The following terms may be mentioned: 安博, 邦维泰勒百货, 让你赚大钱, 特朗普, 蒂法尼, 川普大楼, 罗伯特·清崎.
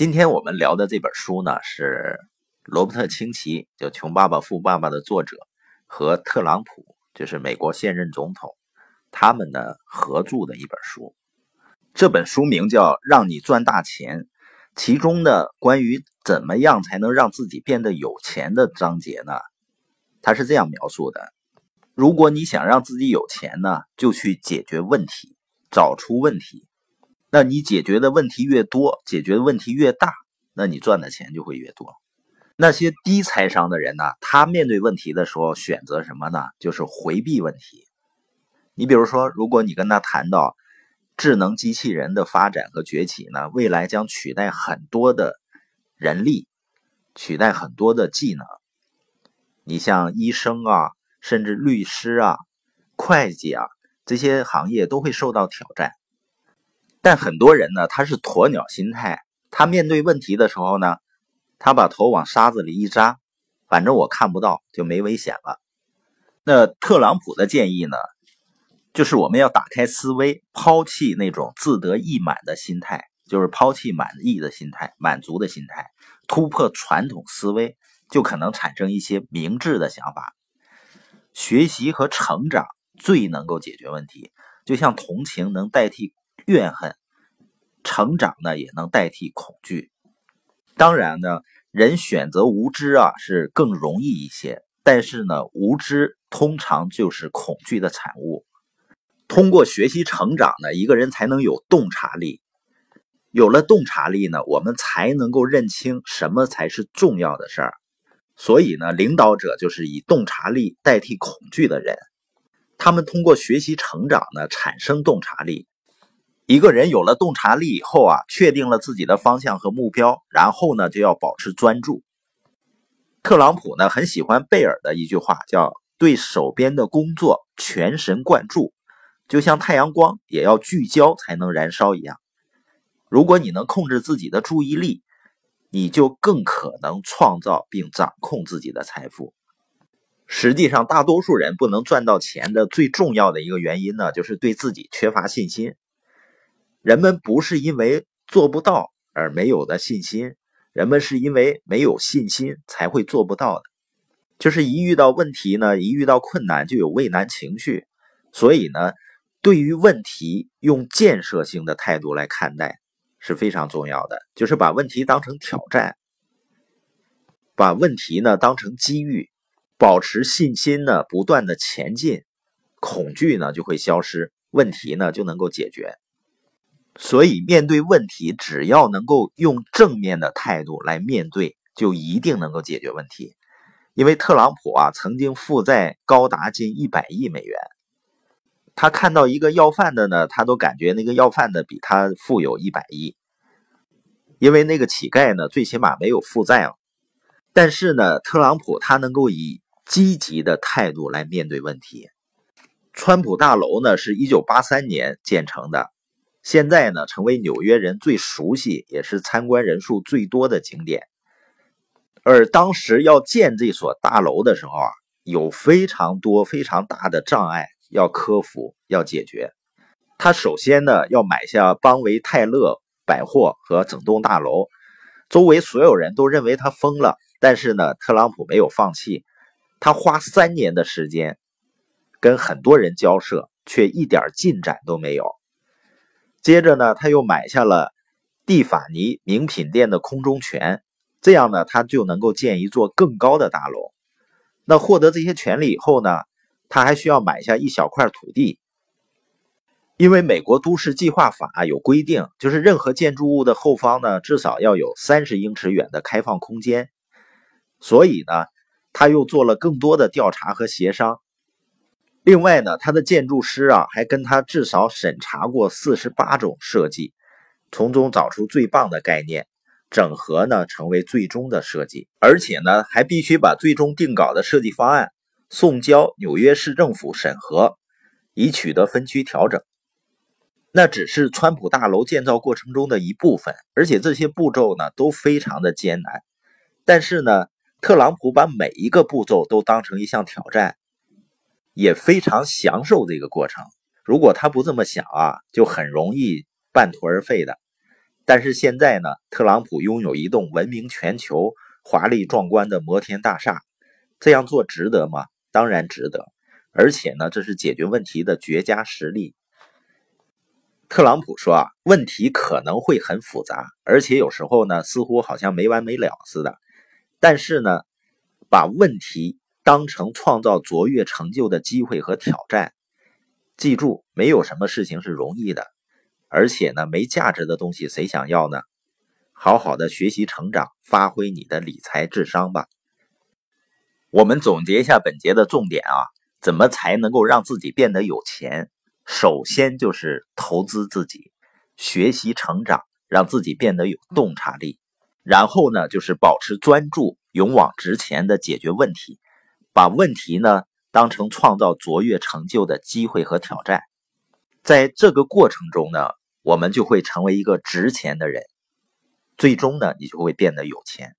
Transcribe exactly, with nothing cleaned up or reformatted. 今天我们聊的这本书呢，是罗伯特·清崎，就《穷爸爸富爸爸》的作者，和特朗普，就是美国现任总统，他们呢合著的一本书。这本书名叫《让你赚大钱》，其中的关于怎么样才能让自己变得有钱的章节呢，他是这样描述的：如果你想让自己有钱呢，就去解决问题，找出问题。那你解决的问题越多，解决的问题越大，那你赚的钱就会越多。那些低财商的人呢，他面对问题的时候选择什么呢？就是回避问题。你比如说，如果你跟他谈到智能机器人的发展和崛起呢，未来将取代很多的人力，取代很多的技能。你像医生啊，甚至律师啊，会计啊，这些行业都会受到挑战。但很多人呢，他是鸵鸟心态，他面对问题的时候呢，他把头往沙子里一扎，反正我看不到，就没危险了。那特朗普的建议呢，就是我们要打开思维，抛弃那种自得意满的心态，就是抛弃满意的心态，满足的心态，突破传统思维，就可能产生一些明智的想法。学习和成长最能够解决问题，就像同情能代替怨恨，成长呢也能代替恐惧。当然呢，人选择无知啊是更容易一些，但是呢，无知通常就是恐惧的产物。通过学习成长呢，一个人才能有洞察力。有了洞察力呢，我们才能够认清什么才是重要的事儿。所以呢，领导者就是以洞察力代替恐惧的人。他们通过学习成长呢，产生洞察力。一个人有了洞察力以后啊，确定了自己的方向和目标，然后呢就要保持专注。特朗普呢很喜欢贝尔的一句话，叫对手边的工作全神贯注，就像太阳光也要聚焦才能燃烧一样。如果你能控制自己的注意力，你就更可能创造并掌控自己的财富。实际上，大多数人不能赚到钱的最重要的一个原因呢，就是对自己缺乏信心。人们不是因为做不到而没有的信心，人们是因为没有信心才会做不到的。就是一遇到问题呢，一遇到困难就有畏难情绪。所以呢，对于问题用建设性的态度来看待是非常重要的，就是把问题当成挑战，把问题呢当成机遇，保持信心呢，不断的前进，恐惧呢就会消失，问题呢就能够解决。所以面对问题，只要能够用正面的态度来面对，就一定能够解决问题。因为特朗普啊曾经负债高达近一百亿美元，他看到一个要饭的呢，他都感觉那个要饭的比他富有一百亿，因为那个乞丐呢最起码没有负债了。但是呢，特朗普他能够以积极的态度来面对问题。川普大楼呢是一九八三年建成的，现在呢，成为纽约人最熟悉也是参观人数最多的景点。而当时要建这所大楼的时候啊，有非常多非常大的障碍要克服要解决。他首先呢要买下邦维泰勒百货和整栋大楼，周围所有人都认为他疯了，但是呢，特朗普没有放弃，他花三年的时间跟很多人交涉，却一点进展都没有。接着呢，他又买下了蒂法尼名品店的空中权，这样呢，他就能够建一座更高的大楼。那获得这些权利以后呢，他还需要买下一小块土地，因为美国都市计划法有规定，就是任何建筑物的后方呢，至少要有三十英尺远的开放空间。所以呢，他又做了更多的调查和协商。另外呢，他的建筑师啊，还跟他至少审查过四十八种设计，从中找出最棒的概念，整合呢，成为最终的设计。而且呢，还必须把最终定稿的设计方案送交纽约市政府审核，以取得分区调整。那只是川普大楼建造过程中的一部分，而且这些步骤呢，都非常的艰难。但是呢，特朗普把每一个步骤都当成一项挑战，也非常享受这个过程。如果他不这么想啊，就很容易半途而废的。但是现在呢，特朗普拥有一栋闻名全球、华丽壮观的摩天大厦，这样做值得吗？当然值得，而且呢，这是解决问题的绝佳实例。特朗普说啊，问题可能会很复杂，而且有时候呢，似乎好像没完没了似的。但是呢，把问题当成创造卓越成就的机会和挑战。记住，没有什么事情是容易的，而且呢，没价值的东西谁想要呢？好好的学习成长，发挥你的理财智商吧。我们总结一下本节的重点啊，怎么才能够让自己变得有钱？首先就是投资自己，学习成长，让自己变得有洞察力。然后呢，就是保持专注，勇往直前的解决问题，把问题呢当成创造卓越成就的机会和挑战。在这个过程中呢，我们就会成为一个值钱的人，最终呢，你就会变得有钱。